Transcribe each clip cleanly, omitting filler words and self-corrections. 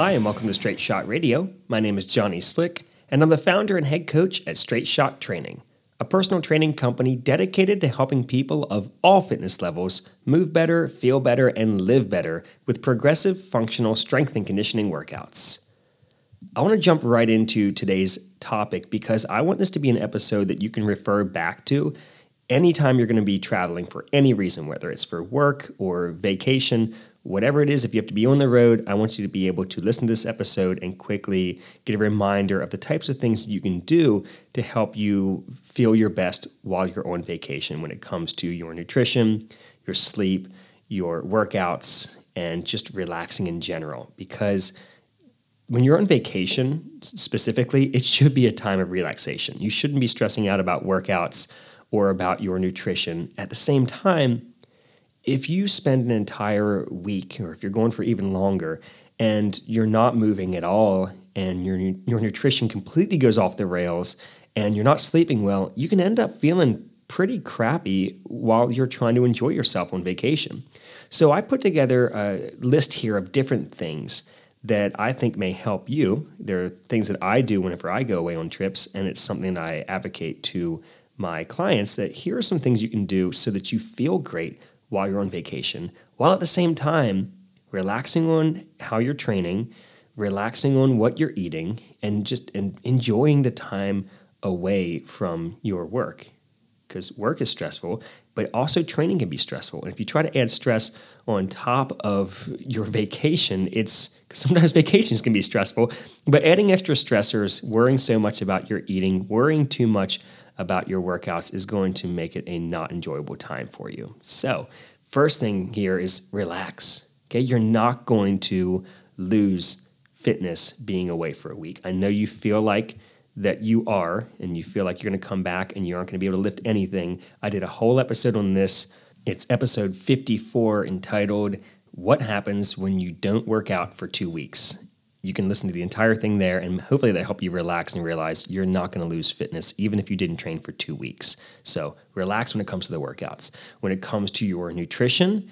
Hi, and welcome to Straight Shot Radio. My name is Johnny Slick, and I'm the founder and head coach at Straight Shot Training, a personal training company dedicated to helping people of all fitness levels move better, feel better, and live better with progressive functional strength and conditioning workouts. I want to jump right into today's topic because I want this to be an episode that you can refer back to anytime you're going to be traveling for any reason, whether it's for work or vacation. Whatever it is, if you have to be on the road, I want you to be able to listen to this episode and quickly get a reminder of the types of things you can do to help you feel your best while you're on vacation when it comes to your nutrition, your sleep, your workouts, and just relaxing in general. Because when you're on vacation specifically, it should be a time of relaxation. You shouldn't be stressing out about workouts or about your nutrition. At the same time, if you spend an entire week, or if you're going for even longer, and you're not moving at all, and your nutrition completely goes off the rails, and you're not sleeping well, you can end up feeling pretty crappy while you're trying to enjoy yourself on vacation. So I put together a list here of different things that I think may help you. There are things that I do whenever I go away on trips, and it's something that I advocate to my clients, that here are some things you can do so that you feel great while you're on vacation, while at the same time relaxing on how you're training, relaxing on what you're eating, and just enjoying the time away from your work. Because work is stressful, but also training can be stressful. And if you try to add stress on top of your vacation, because sometimes vacations can be stressful, but adding extra stressors, worrying so much about your eating, worrying too much about your workouts is going to make it a not enjoyable time for you. So first thing here is relax. Okay, you're not going to lose fitness being away for a week. I know you feel like that you are, and you feel like you're going to come back and you aren't going to be able to lift anything. I did a whole episode on this. It's episode 54 entitled, What Happens When You Don't Work Out for 2 Weeks? You can listen to the entire thing there, and hopefully that helps you relax and realize you're not going to lose fitness even if you didn't train for 2 weeks. So relax when it comes to the workouts. When it comes to your nutrition,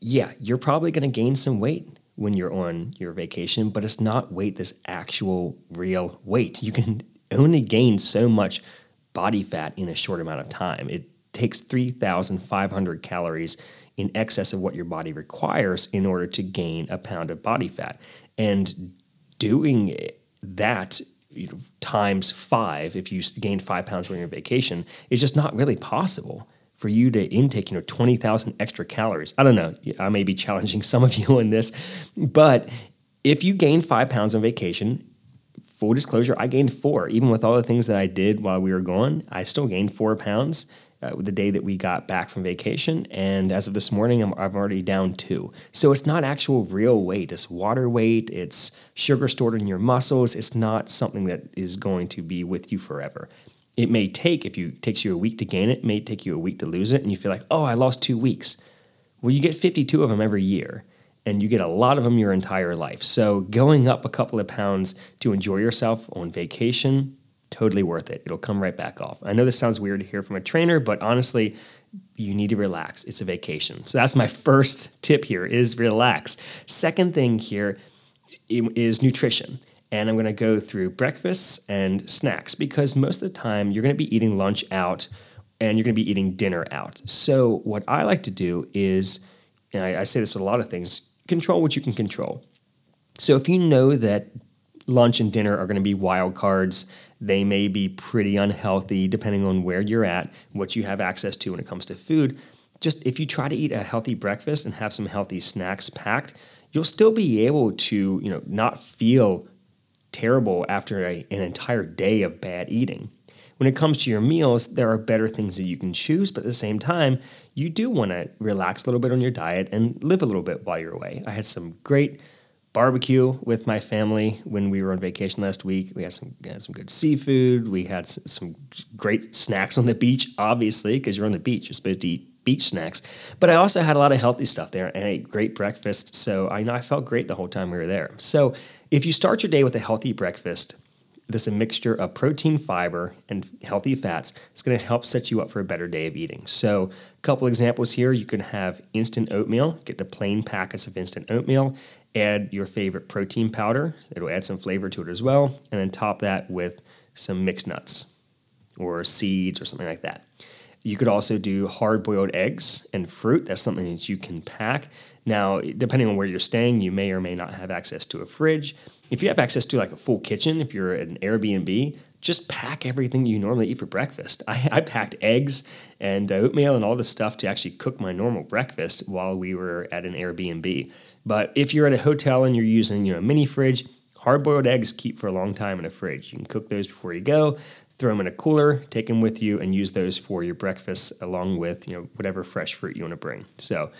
yeah, you're probably going to gain some weight when you're on your vacation, but it's not weight that's actual real weight. You can only gain so much body fat in a short amount of time. It takes 3,500 calories in excess of what your body requires in order to gain a pound of body fat. And doing that times 5, if you gain 5 pounds when you're on vacation, is just not really possible for you to intake 20,000 extra calories. I don't know. I may be challenging some of you on this, but if you gain 5 pounds on vacation, full disclosure, I gained 4. Even with all the things that I did while we were gone, I still gained 4 pounds the day that we got back from vacation, and as of this morning, I'm already down 2. So it's not actual real weight. It's water weight. It's sugar stored in your muscles. It's not something that is going to be with you forever. It may take, if it takes you a week to gain it, may take you a week to lose it, and you feel like, oh, I lost 2 weeks. Well, you get 52 of them every year, and you get a lot of them your entire life. So going up a couple of pounds to enjoy yourself on vacation, totally worth it. It'll come right back off. I know this sounds weird to hear from a trainer, but honestly, you need to relax. It's a vacation. So that's my first tip here, is relax. Second thing here is nutrition. And I'm going to go through breakfasts and snacks, because most of the time you're going to be eating lunch out and you're going to be eating dinner out. So what I like to do is, and I say this with a lot of things, control what you can control. So if you know that lunch and dinner are going to be wild cards, they may be pretty unhealthy depending on where you're at, what you have access to when it comes to food. Just if you try to eat a healthy breakfast and have some healthy snacks packed, you'll still be able to, not feel terrible after an entire day of bad eating. When it comes to your meals, there are better things that you can choose, but at the same time, you do want to relax a little bit on your diet and live a little bit while you're away. I had some great barbecue with my family when we were on vacation last week. We had some good seafood. We had some great snacks on the beach, obviously, because you're on the beach. You're supposed to eat beach snacks. But I also had a lot of healthy stuff there and I ate great breakfast. So I felt great the whole time we were there. So if you start your day with a healthy breakfast, this is a mixture of protein, fiber, and healthy fats. It's going to help set you up for a better day of eating. So a couple examples here. You can have instant oatmeal. Get the plain packets of instant oatmeal. add your favorite protein powder. It'll add some flavor to it as well. And then top that with some mixed nuts or seeds or something like that. You could also do hard-boiled eggs and fruit. That's something that you can pack. Now, depending on where you're staying, you may or may not have access to a fridge. If you have access to like a full kitchen, if you're at an Airbnb, just pack everything you normally eat for breakfast. I packed eggs and oatmeal and all this stuff to actually cook my normal breakfast while we were at an Airbnb. But if you're at a hotel and you're using, a mini fridge, hard-boiled eggs keep for a long time in a fridge. You can cook those before you go. Throw them in a cooler, take them with you, and use those for your breakfast along with, whatever fresh fruit you want to bring. So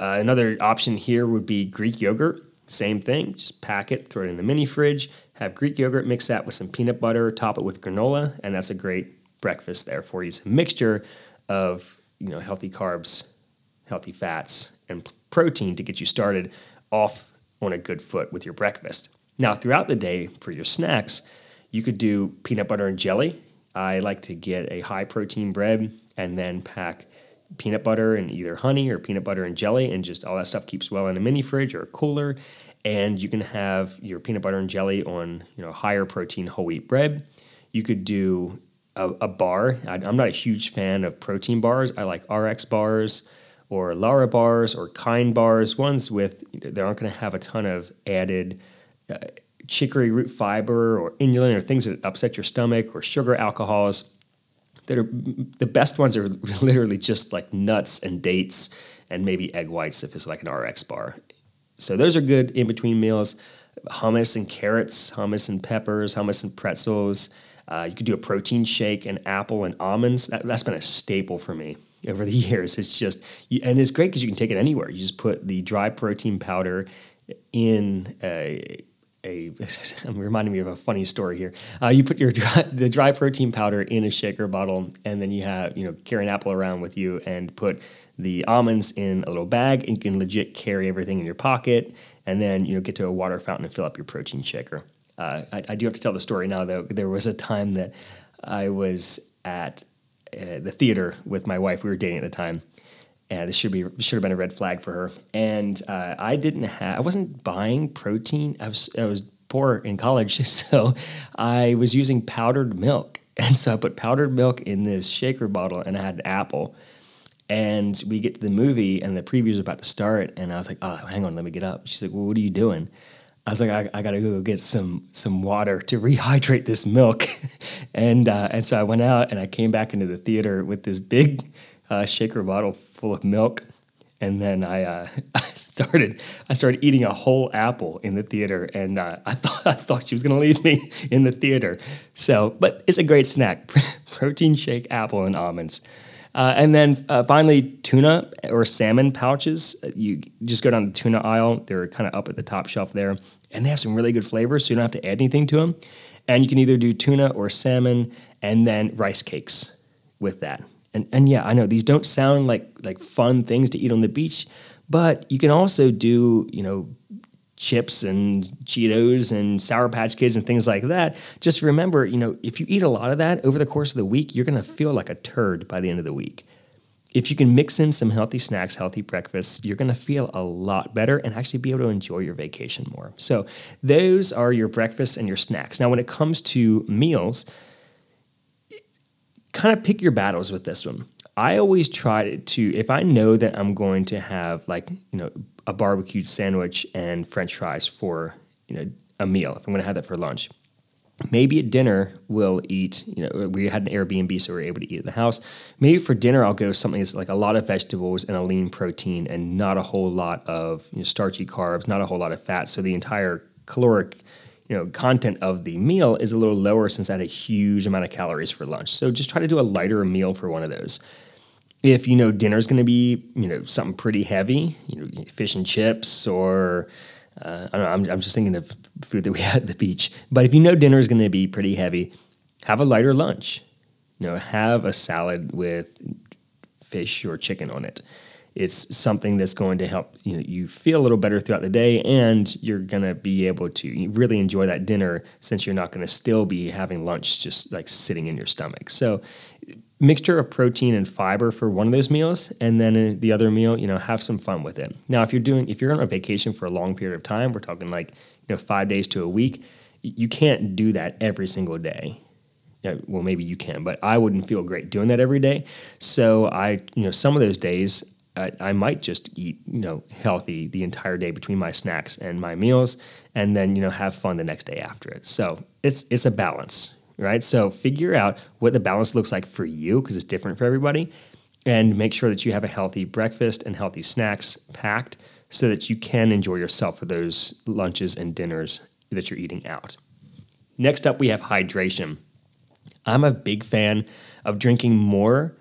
another option here would be Greek yogurt. Same thing, just pack it, throw it in the mini fridge, have Greek yogurt, mix that with some peanut butter, top it with granola, and that's a great breakfast there for you. It's a mixture of, healthy carbs, healthy fats, and protein to get you started off on a good foot with your breakfast. Now, throughout the day for your snacks, you could do peanut butter and jelly. I like to get a high-protein bread and then pack peanut butter and either honey or peanut butter and jelly, and just all that stuff keeps well in a mini fridge or a cooler. And you can have your peanut butter and jelly on higher-protein whole wheat bread. You could do a bar. I'm not a huge fan of protein bars. I like RX bars or Lara Bars or Kind Bars, ones with they aren't going to have a ton of added chicory root fiber or inulin or things that upset your stomach or sugar alcohols. That are the best ones are literally just like nuts and dates and maybe egg whites if it's like an RX bar. So those are good in between meals. Hummus and carrots, hummus and peppers, hummus and pretzels. You could do a protein shake and apple and almonds. That's been a staple for me over the years. It's just, and it's great because you can take it anywhere. You just put the dry protein powder in I'm reminding me of a funny story here. You put the dry protein powder in a shaker bottle, and then you have carry an apple around with you, and put the almonds in a little bag, and you can legit carry everything in your pocket, and then get to a water fountain and fill up your protein shaker. I do have to tell the story now, though. There was a time that I was at the theater with my wife. We were dating at the time. Yeah, this should have been a red flag for her. And I wasn't buying protein. I was poor in college, so I was using powdered milk. And so I put powdered milk in this shaker bottle, and I had an apple. And we get to the movie, and the preview is about to start. And I was like, "Oh, hang on, let me get up." She's like, "Well, what are you doing?" I was like, I gotta go get some water to rehydrate this milk." And so I went out, and I came back into the theater with this big shaker bottle full of milk, and then I started eating a whole apple in the theater, and I thought she was going to leave me in the theater. So, but it's a great snack: protein shake, apple, and almonds. And then finally, tuna or salmon pouches. You just go down the tuna aisle. They're kind of up at the top shelf there, and they have some really good flavors, so you don't have to add anything to them. And you can either do tuna or salmon, and then rice cakes with that. And yeah, I know these don't sound like fun things to eat on the beach, but you can also do, chips and Cheetos and Sour Patch Kids and things like that. Just remember, if you eat a lot of that over the course of the week, you're going to feel like a turd by the end of the week. If you can mix in some healthy snacks, healthy breakfasts, you're going to feel a lot better and actually be able to enjoy your vacation more. So those are your breakfasts and your snacks. Now, when it comes to meals, kind of pick your battles with this one. I always try to, if I know that I'm going to have a barbecued sandwich and French fries for, a meal, if I'm going to have that for lunch, maybe at dinner we'll eat, we had an Airbnb, so we were able to eat at the house. Maybe for dinner, I'll go something that's like a lot of vegetables and a lean protein and not a whole lot of starchy carbs, not a whole lot of fat. So the entire caloric content of the meal is a little lower since I had a huge amount of calories for lunch. So just try to do a lighter meal for one of those. If dinner's going to be, something pretty heavy, fish and chips or, I don't know, I'm just thinking of food that we had at the beach. But if dinner is going to be pretty heavy, have a lighter lunch. Have a salad with fish or chicken on it. It's something that's going to help you feel a little better throughout the day, and you're going to be able to really enjoy that dinner since you're not going to still be having lunch just like sitting in your stomach. So mixture of protein and fiber for one of those meals, and then the other meal, you know, have some fun with it. Now, if you're on a vacation for a long period of time, we're talking like, you know, 5 days to a week, you can't do that every single day. You know, well, maybe you can, but I wouldn't feel great doing that every day. So some of those days I might just eat, healthy the entire day between my snacks and my meals, and then, have fun the next day after it. So it's a balance, right? So figure out what the balance looks like for you, because it's different for everybody, and make sure that you have a healthy breakfast and healthy snacks packed so that you can enjoy yourself for those lunches and dinners that you're eating out. Next up, we have hydration. I'm a big fan of drinking more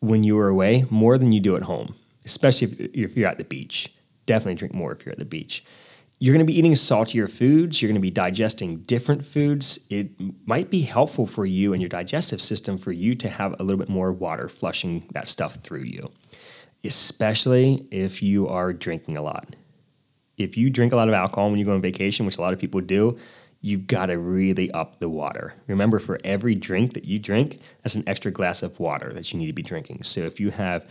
when you are away, more than you do at home, especially if you're at the beach. Definitely drink more if you're at the beach. You're going to be eating saltier foods. You're going to be digesting different foods. It might be helpful for you and your digestive system for you to have a little bit more water flushing that stuff through you, especially if you are drinking a lot. If you drink a lot of alcohol when you go on vacation, which a lot of people do, you've got to really up the water. Remember, for every drink that you drink, that's an extra glass of water that you need to be drinking. So if you have,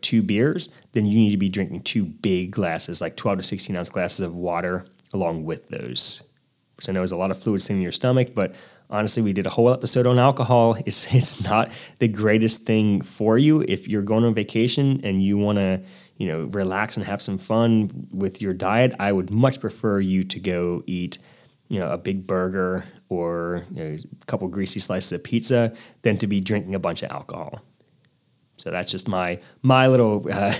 2 beers, then you need to be drinking 2 big glasses, like 12 to 16 ounce glasses of water along with those, which I know is a lot of fluid sitting in your stomach, but honestly, we did a whole episode on alcohol. It's not the greatest thing for you. If you're going on vacation and you want to, relax and have some fun with your diet, I would much prefer you to go eat a big burger or a couple greasy slices of pizza than to be drinking a bunch of alcohol. So that's just my little PSA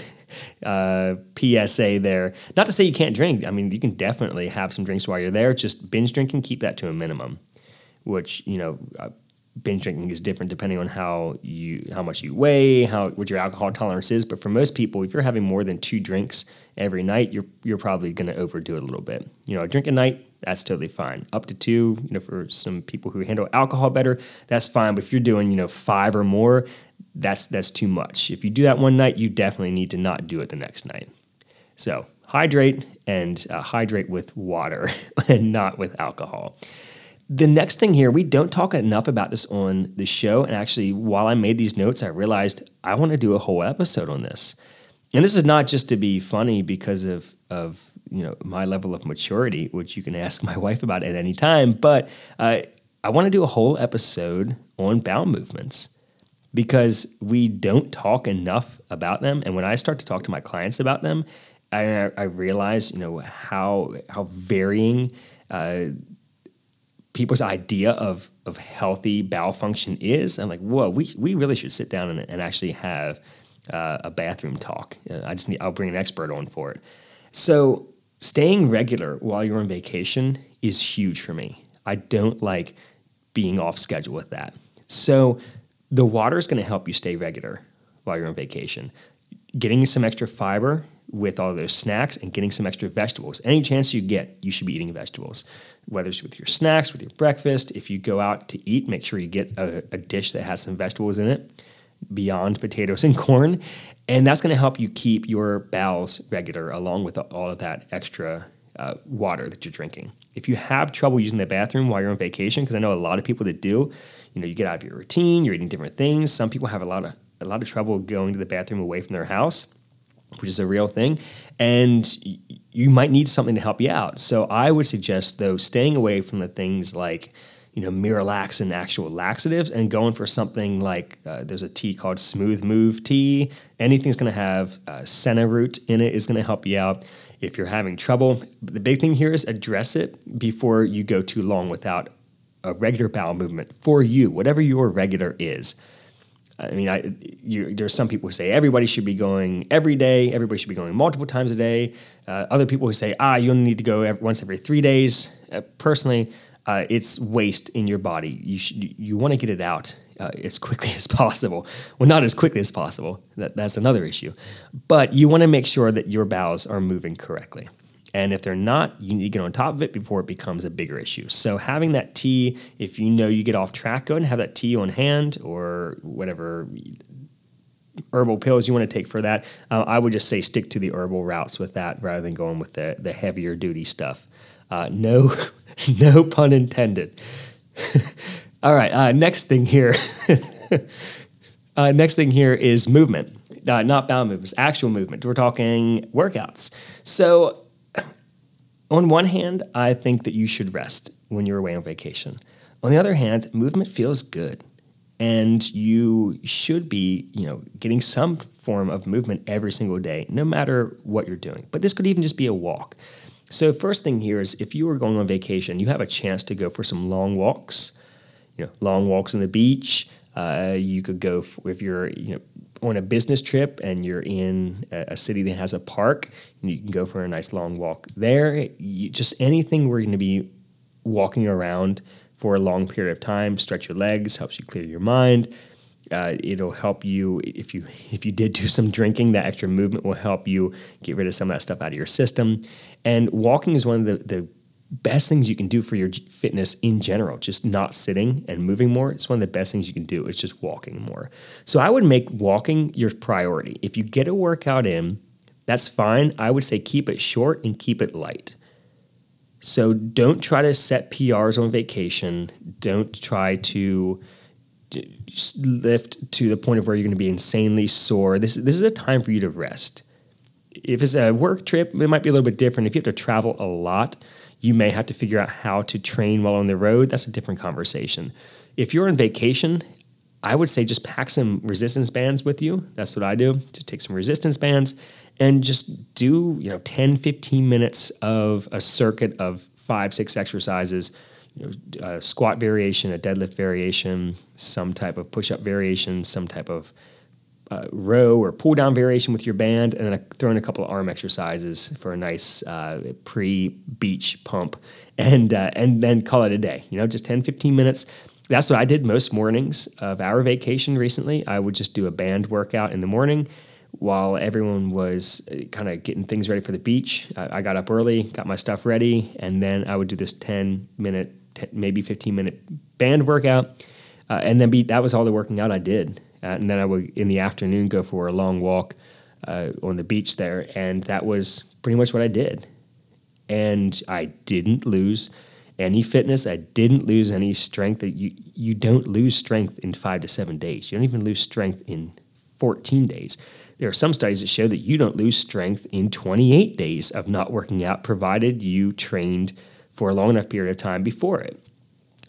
there. Not to say you can't drink. I mean, you can definitely have some drinks while you're there. Just binge drinking, keep that to a minimum, which, binge drinking is different depending on how much you weigh, what your alcohol tolerance is. But for most people, if you're having more than 2 drinks every night, you're probably going to overdo it a little bit. A drink a night, that's totally fine. Up to 2, for some people who handle alcohol better, that's fine. But if you're doing, 5 or more, that's too much. If you do that one night, you definitely need to not do it the next night. So hydrate, and hydrate with water and not with alcohol. The next thing here, we don't talk enough about this on the show. And actually, while I made these notes, I realized I want to do a whole episode on this. And this is not just to be funny because of my level of maturity, which you can ask my wife about at any time. But I want to do a whole episode on bowel movements because we don't talk enough about them. And when I start to talk to my clients about them, I realize, how varying people's idea of healthy bowel function is. I'm like, whoa, we really should sit down and actually have a bathroom talk. I'll bring an expert on for it. So staying regular while you're on vacation is huge for me. I don't like being off schedule with that. So the water is going to help you stay regular while you're on vacation. Getting some extra fiber with all those snacks and getting some extra vegetables. Any chance you get, you should be eating vegetables, whether it's with your snacks, with your breakfast. If you go out to eat, make sure you get a dish that has some vegetables in it beyond potatoes and corn. And that's going to help you keep your bowels regular along with all of that extra water that you're drinking. If you have trouble using the bathroom while you're on vacation, because I know a lot of people that do, you get out of your routine, you're eating different things. Some people have a lot of trouble going to the bathroom away from their house, which is a real thing, and you might need something to help you out. So I would suggest, though, staying away from the things like, Miralax and actual laxatives, and going for something like there's a tea called Smooth Move tea. Anything's going to have senna root in it is going to help you out if you're having trouble. But the big thing here is address it before you go too long without a regular bowel movement for you, whatever your regular is. I mean, there's some people who say everybody should be going every day. Everybody should be going multiple times a day. Other people who say, you only need to go once every 3 days. Personally, it's waste in your body. You want to get it out as quickly as possible. Well, not as quickly as possible. That's another issue. But you want to make sure that your bowels are moving correctly. And if they're not, you need to get on top of it before it becomes a bigger issue. So having that tea, if you get off track, go ahead and have that tea on hand or whatever herbal pills you want to take for that. I would just say stick to the herbal routes with that rather than going with the heavier duty stuff. No, no pun intended. All right, next thing here. Next thing here is movement, not bound movements, actual movement. We're talking workouts. So on one hand, I think that you should rest when you're away on vacation. On the other hand, movement feels good. And you should be, you know, getting some form of movement every single day, no matter what you're doing. But this could even just be a walk. So first thing here is if you are going on vacation, you have a chance to go for some long walks, you know, long walks on the beach. You could go if you're, you know, on a business trip and you're in a city that has a park, and you can go for a nice long walk there. Just anything where you're going to be walking around for a long period of time, stretch your legs, helps you clear your mind. It'll help you, if you did do some drinking, that extra movement will help you get rid of some of that stuff out of your system. And walking is one of the best things you can do for your fitness in general. Just not sitting and moving more. It's one of the best things you can do is just walking more. So I would make walking your priority. If you get a workout in, that's fine. I would say keep it short and keep it light. So don't try to set PRs on vacation. Don't try to lift to the point of where you're going to be insanely sore. This is a time for you to rest. If it's a work trip, it might be a little bit different. If you have to travel a lot, you may have to figure out how to train while on the road. That's a different conversation. If you're on vacation, I would say just pack some resistance bands with you. That's what I do. Just take some resistance bands and just do, 10, 15 minutes of a circuit of 5, 6 exercises, a squat variation, a deadlift variation, some type of push-up variation, some type of row or pull-down variation with your band, and then throw in a couple of arm exercises for a nice pre-beach pump, and then call it a day. Just 10, 15 minutes. That's what I did most mornings of our vacation recently. I would just do a band workout in the morning while everyone was kind of getting things ready for the beach. I got up early, got my stuff ready, and then I would do this 10-minute, maybe 15-minute band workout, and then that was all the working out I did. And then I would, in the afternoon, go for a long walk on the beach there, and that was pretty much what I did. And I didn't lose any fitness. I didn't lose any strength. You don't lose strength in 5 to 7 days. You don't even lose strength in 14 days. There are some studies that show that you don't lose strength in 28 days of not working out, provided you trained for a long enough period of time before it.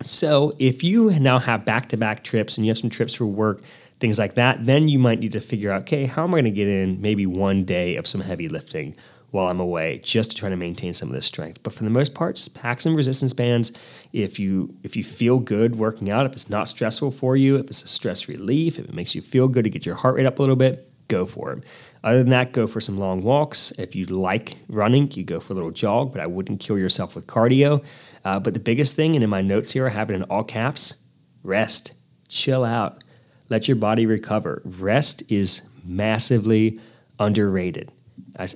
So if you now have back-to-back trips and you have some trips for work, things like that, then you might need to figure out, okay, how am I going to get in maybe one day of some heavy lifting while I'm away, just to try to maintain some of this strength. But for the most part, just pack some resistance bands. If you feel good working out, if it's not stressful for you, if it's a stress relief, if it makes you feel good to get your heart rate up a little bit, go for it. Other than that, go for some long walks. If you like running, you go for a little jog, but I wouldn't kill yourself with cardio. But the biggest thing, and in my notes here, I have it in all caps, rest, chill out, let your body recover. Rest is massively underrated.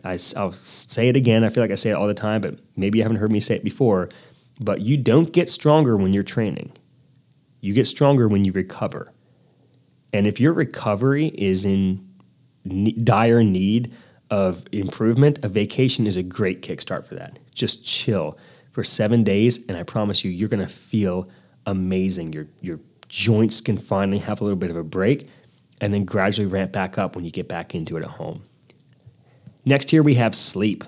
I'll say it again. I feel like I say it all the time, but maybe you haven't heard me say it before. But you don't get stronger when you're training. You get stronger when you recover. And if your recovery is in dire need of improvement, a vacation is a great kickstart for that. Just chill for 7 days, and I promise you, you're going to feel amazing. Your joints can finally have a little bit of a break, and then gradually ramp back up when you get back into it at home. Next here we have sleep.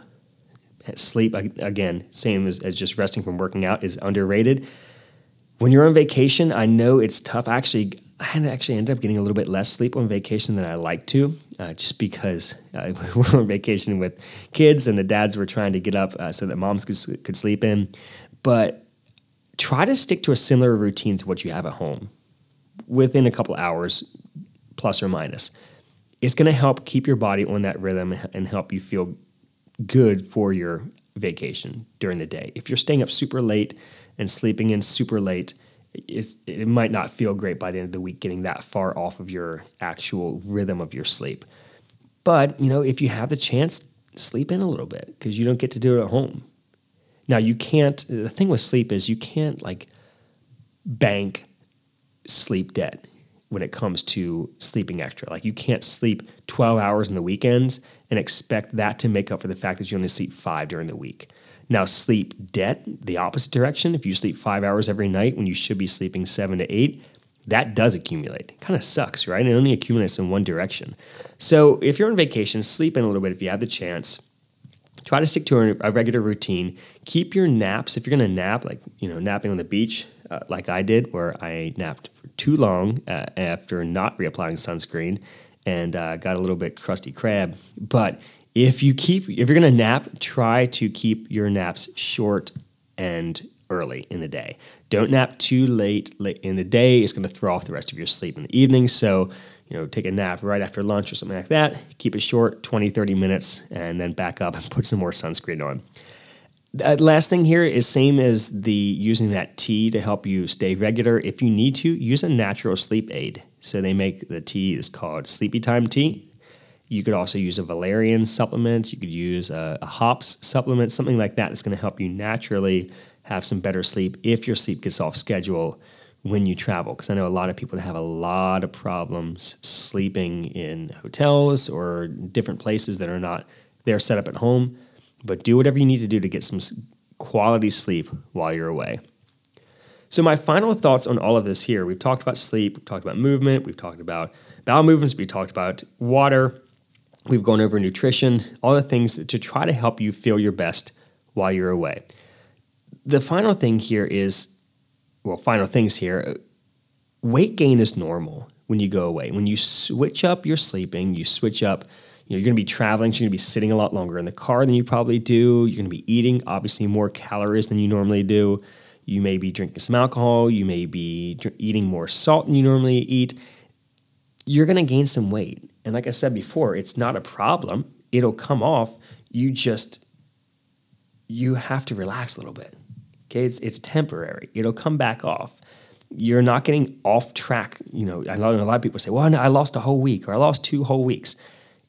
Sleep, again, same as just resting from working out, is underrated. When you're on vacation, I know it's tough. I actually ended up getting a little bit less sleep on vacation than I like to, just because we were on vacation with kids and the dads were trying to get up so that moms could sleep in. But try to stick to a similar routine to what you have at home within a couple hours, plus or minus. It's going to help keep your body on that rhythm and help you feel good for your vacation during the day. If you're staying up super late and sleeping in super late, it might not feel great by the end of the week getting that far off of your actual rhythm of your sleep. But, if you have the chance, sleep in a little bit because you don't get to do it at home. Now, the thing with sleep is you can't bank sleep debt when it comes to sleeping extra. You can't sleep 12 hours on the weekends and expect that to make up for the fact that you only sleep 5 during the week. Now, sleep debt, the opposite direction, if you sleep 5 hours every night when you should be sleeping 7 to 8, that does accumulate. It kind of sucks, right? It only accumulates in one direction. So if you're on vacation, sleep in a little bit if you have the chance. Try to stick to a regular routine. Keep your naps. If you're going to nap, like, you know, napping on the beach, like I did, where I napped for too long after not reapplying sunscreen and got a little bit crusty crab. But if you're going to nap, try to keep your naps short and early in the day. Don't nap too late in the day. It's going to throw off the rest of your sleep in the evening. So, you know, take a nap right after lunch or something like that. Keep it short, 20, 30 minutes, and then back up and put some more sunscreen on. The last thing here is same as the using that tea to help you stay regular. If you need to, use a natural sleep aid. So they make the tea is called Sleepy Time Tea. You could also use a valerian supplement. You could use a hops supplement, something like that that's going to help you naturally have some better sleep if your sleep gets off schedule when you travel. Because I know a lot of people that have a lot of problems sleeping in hotels or different places that are not they're set up at home. But do whatever you need to do to get some quality sleep while you're away. So my final thoughts on all of this here, we've talked about sleep, we've talked about movement, we've talked about bowel movements, we talked about water, we've gone over nutrition, all the things to try to help you feel your best while you're away. The final thing here is, well, final things here, weight gain is normal when you go away. When you switch up your sleeping, you switch up, you know, you're going to be traveling, so you're going to be sitting a lot longer in the car than you probably do. You're going to be eating, obviously, more calories than you normally do. You may be drinking some alcohol. You may be eating more salt than you normally eat. You're going to gain some weight. And like I said before, it's not a problem. It'll come off. You have to relax a little bit. Okay, it's temporary. It'll come back off. You're not getting off track. You know, I know a lot of people say, well, no, I lost a whole week or I lost 2 whole weeks.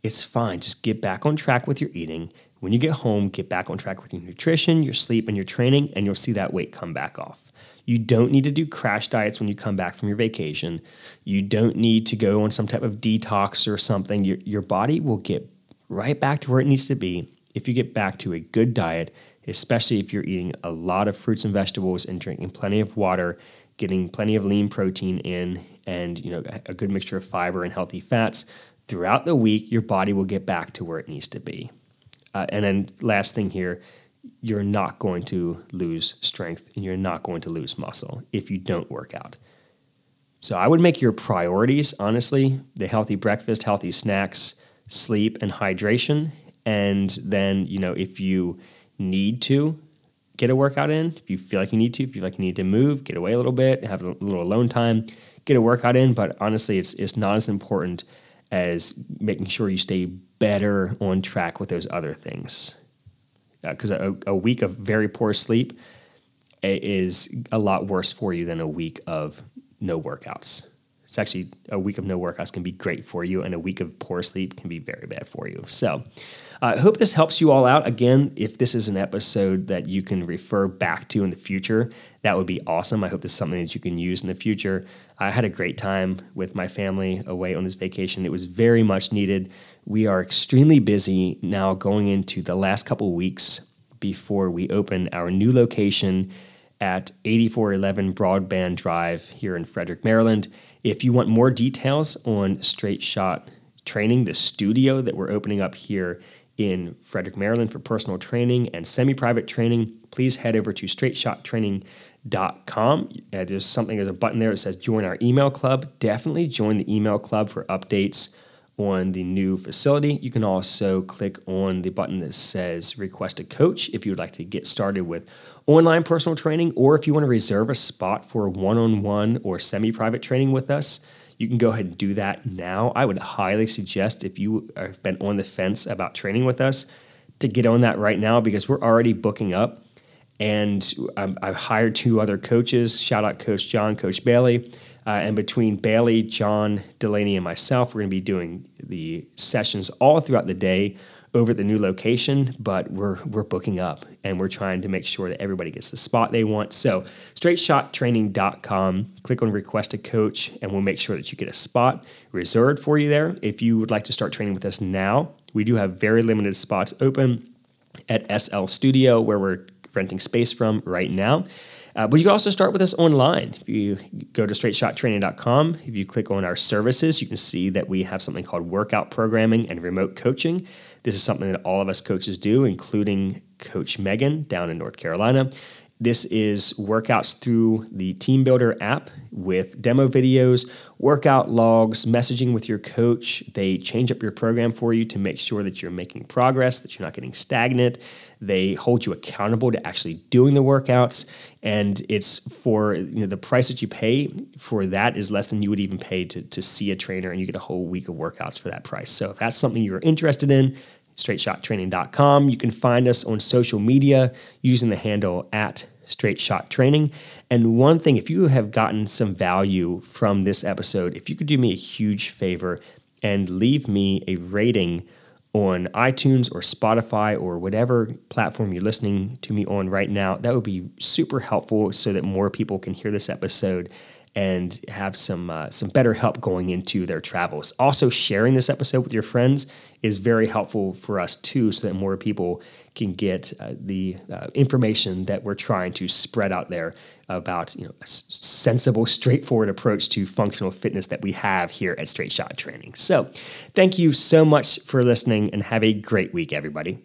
It's fine. Just get back on track with your eating. When you get home, get back on track with your nutrition, your sleep, and your training, and you'll see that weight come back off. You don't need to do crash diets when you come back from your vacation. You don't need to go on some type of detox or something. Your body will get right back to where it needs to be if you get back to a good diet, especially if you're eating a lot of fruits and vegetables and drinking plenty of water, getting plenty of lean protein in, and, you know, a good mixture of fiber and healthy fats. Throughout the week, your body will get back to where it needs to be. And then last thing here, you're not going to lose strength and you're not going to lose muscle if you don't work out. So I would make your priorities, honestly, the healthy breakfast, healthy snacks, sleep, and hydration. And then, you know, if you need to get a workout in, if you feel like you need to, if you feel like you need to move, get away a little bit, have a little alone time, get a workout in. But honestly, it's not as important as making sure you stay better on track with those other things. Because a week of very poor sleep is a lot worse for you than a week of no workouts. It's actually a week of no workouts can be great for you, and a week of poor sleep can be very bad for you. So I hope this helps you all out. Again, if this is an episode that you can refer back to in the future, that would be awesome. I hope this is something that you can use in the future. I had a great time with my family away on this vacation. It was very much needed. We are extremely busy now going into the last couple weeks before we open our new location at 8411 Broadband Drive here in Frederick, Maryland. If you want more details on Straight Shot Training, the studio that we're opening up here in Frederick, Maryland for personal training and semi-private training, please head over to straightshottraining.com. There's a button there that says join our email club. Definitely join the email club for updates on the new facility. You can also click on the button that says request a coach if you would like to get started with online personal training, or if you want to reserve a spot for one-on-one or semi-private training with us, you can go ahead and do that now. I would highly suggest if you have been on the fence about training with us to get on that right now, because we're already booking up. And I've hired 2 other coaches. Shout out Coach John, Coach Bailey. And between Bailey, John, Delaney, and myself, we're going to be doing the sessions all throughout the day over at the new location, but we're booking up, and we're trying to make sure that everybody gets the spot they want. So straightshottraining.com, click on request a coach, and we'll make sure that you get a spot reserved for you there. If you would like to start training with us now, we do have very limited spots open at SL Studio, where we're renting space from right now. But you can also start with us online. If you go to straightshottraining.com, if you click on our services, you can see that we have something called workout programming and remote coaching. This is something that all of us coaches do, including Coach Megan down in North Carolina. This is workouts through the Team Builder app with demo videos, workout logs, messaging with your coach. They change up your program for you to make sure that you're making progress, that you're not getting stagnant. They hold you accountable to actually doing the workouts. And it's for, the price that you pay for that is less than you would even pay to see a trainer, and you get a whole week of workouts for that price. So if that's something you're interested in, straightshottraining.com. You can find us on social media using the handle @straightshottraining. And one thing, if you have gotten some value from this episode, if you could do me a huge favor and leave me a rating on iTunes or Spotify or whatever platform you're listening to me on right now, that would be super helpful so that more people can hear this episode and have some better help going into their travels. Also, sharing this episode with your friends is very helpful for us too, so that more people can get the information that we're trying to spread out there about a sensible, straightforward approach to functional fitness that we have here at Straight Shot Training. So thank you so much for listening, and have a great week, everybody.